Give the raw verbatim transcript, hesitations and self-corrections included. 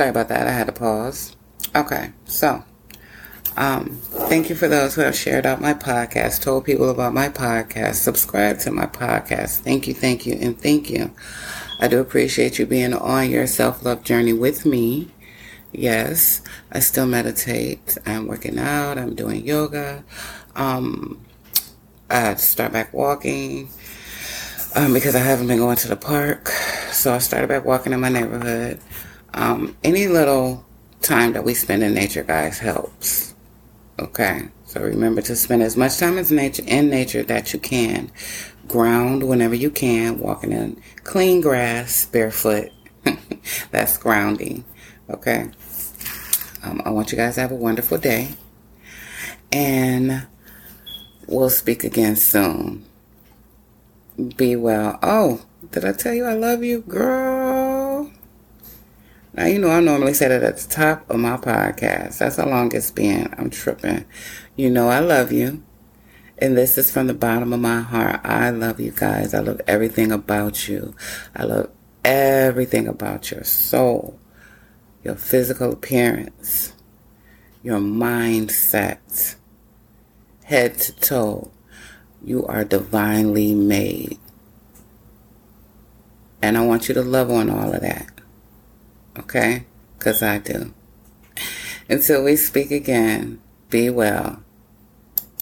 Sorry about that. I had to pause. Okay, so um, thank you for those who have shared out my podcast, told people about my podcast, subscribed to my podcast. Thank you, thank you, and thank you. I do appreciate you being on your self-love journey with me. Yes, I still meditate. I'm working out. I'm doing yoga. Um, I start back walking um, because I haven't been going to the park. So I started back walking in my neighborhood. Um, any little time that we spend in nature, guys, helps. Okay, so remember to spend as much time as nature in nature that you can. Ground whenever you can, walking in clean grass, barefoot. That's grounding. Okay. Um, I want you guys to have a wonderful day. And we'll speak again soon. Be well. Oh, did I tell you I love you, girl? Now, you know, I normally say that at the top of my podcast. That's how long it's been. I'm tripping. You know, I love you. And this is from the bottom of my heart. I love you guys. I love everything about you. I love everything about your soul. Your physical appearance, your mindset, head to toe. You are divinely made. And I want you to love on all of that. Okay? Because I do. Until we speak again, be well.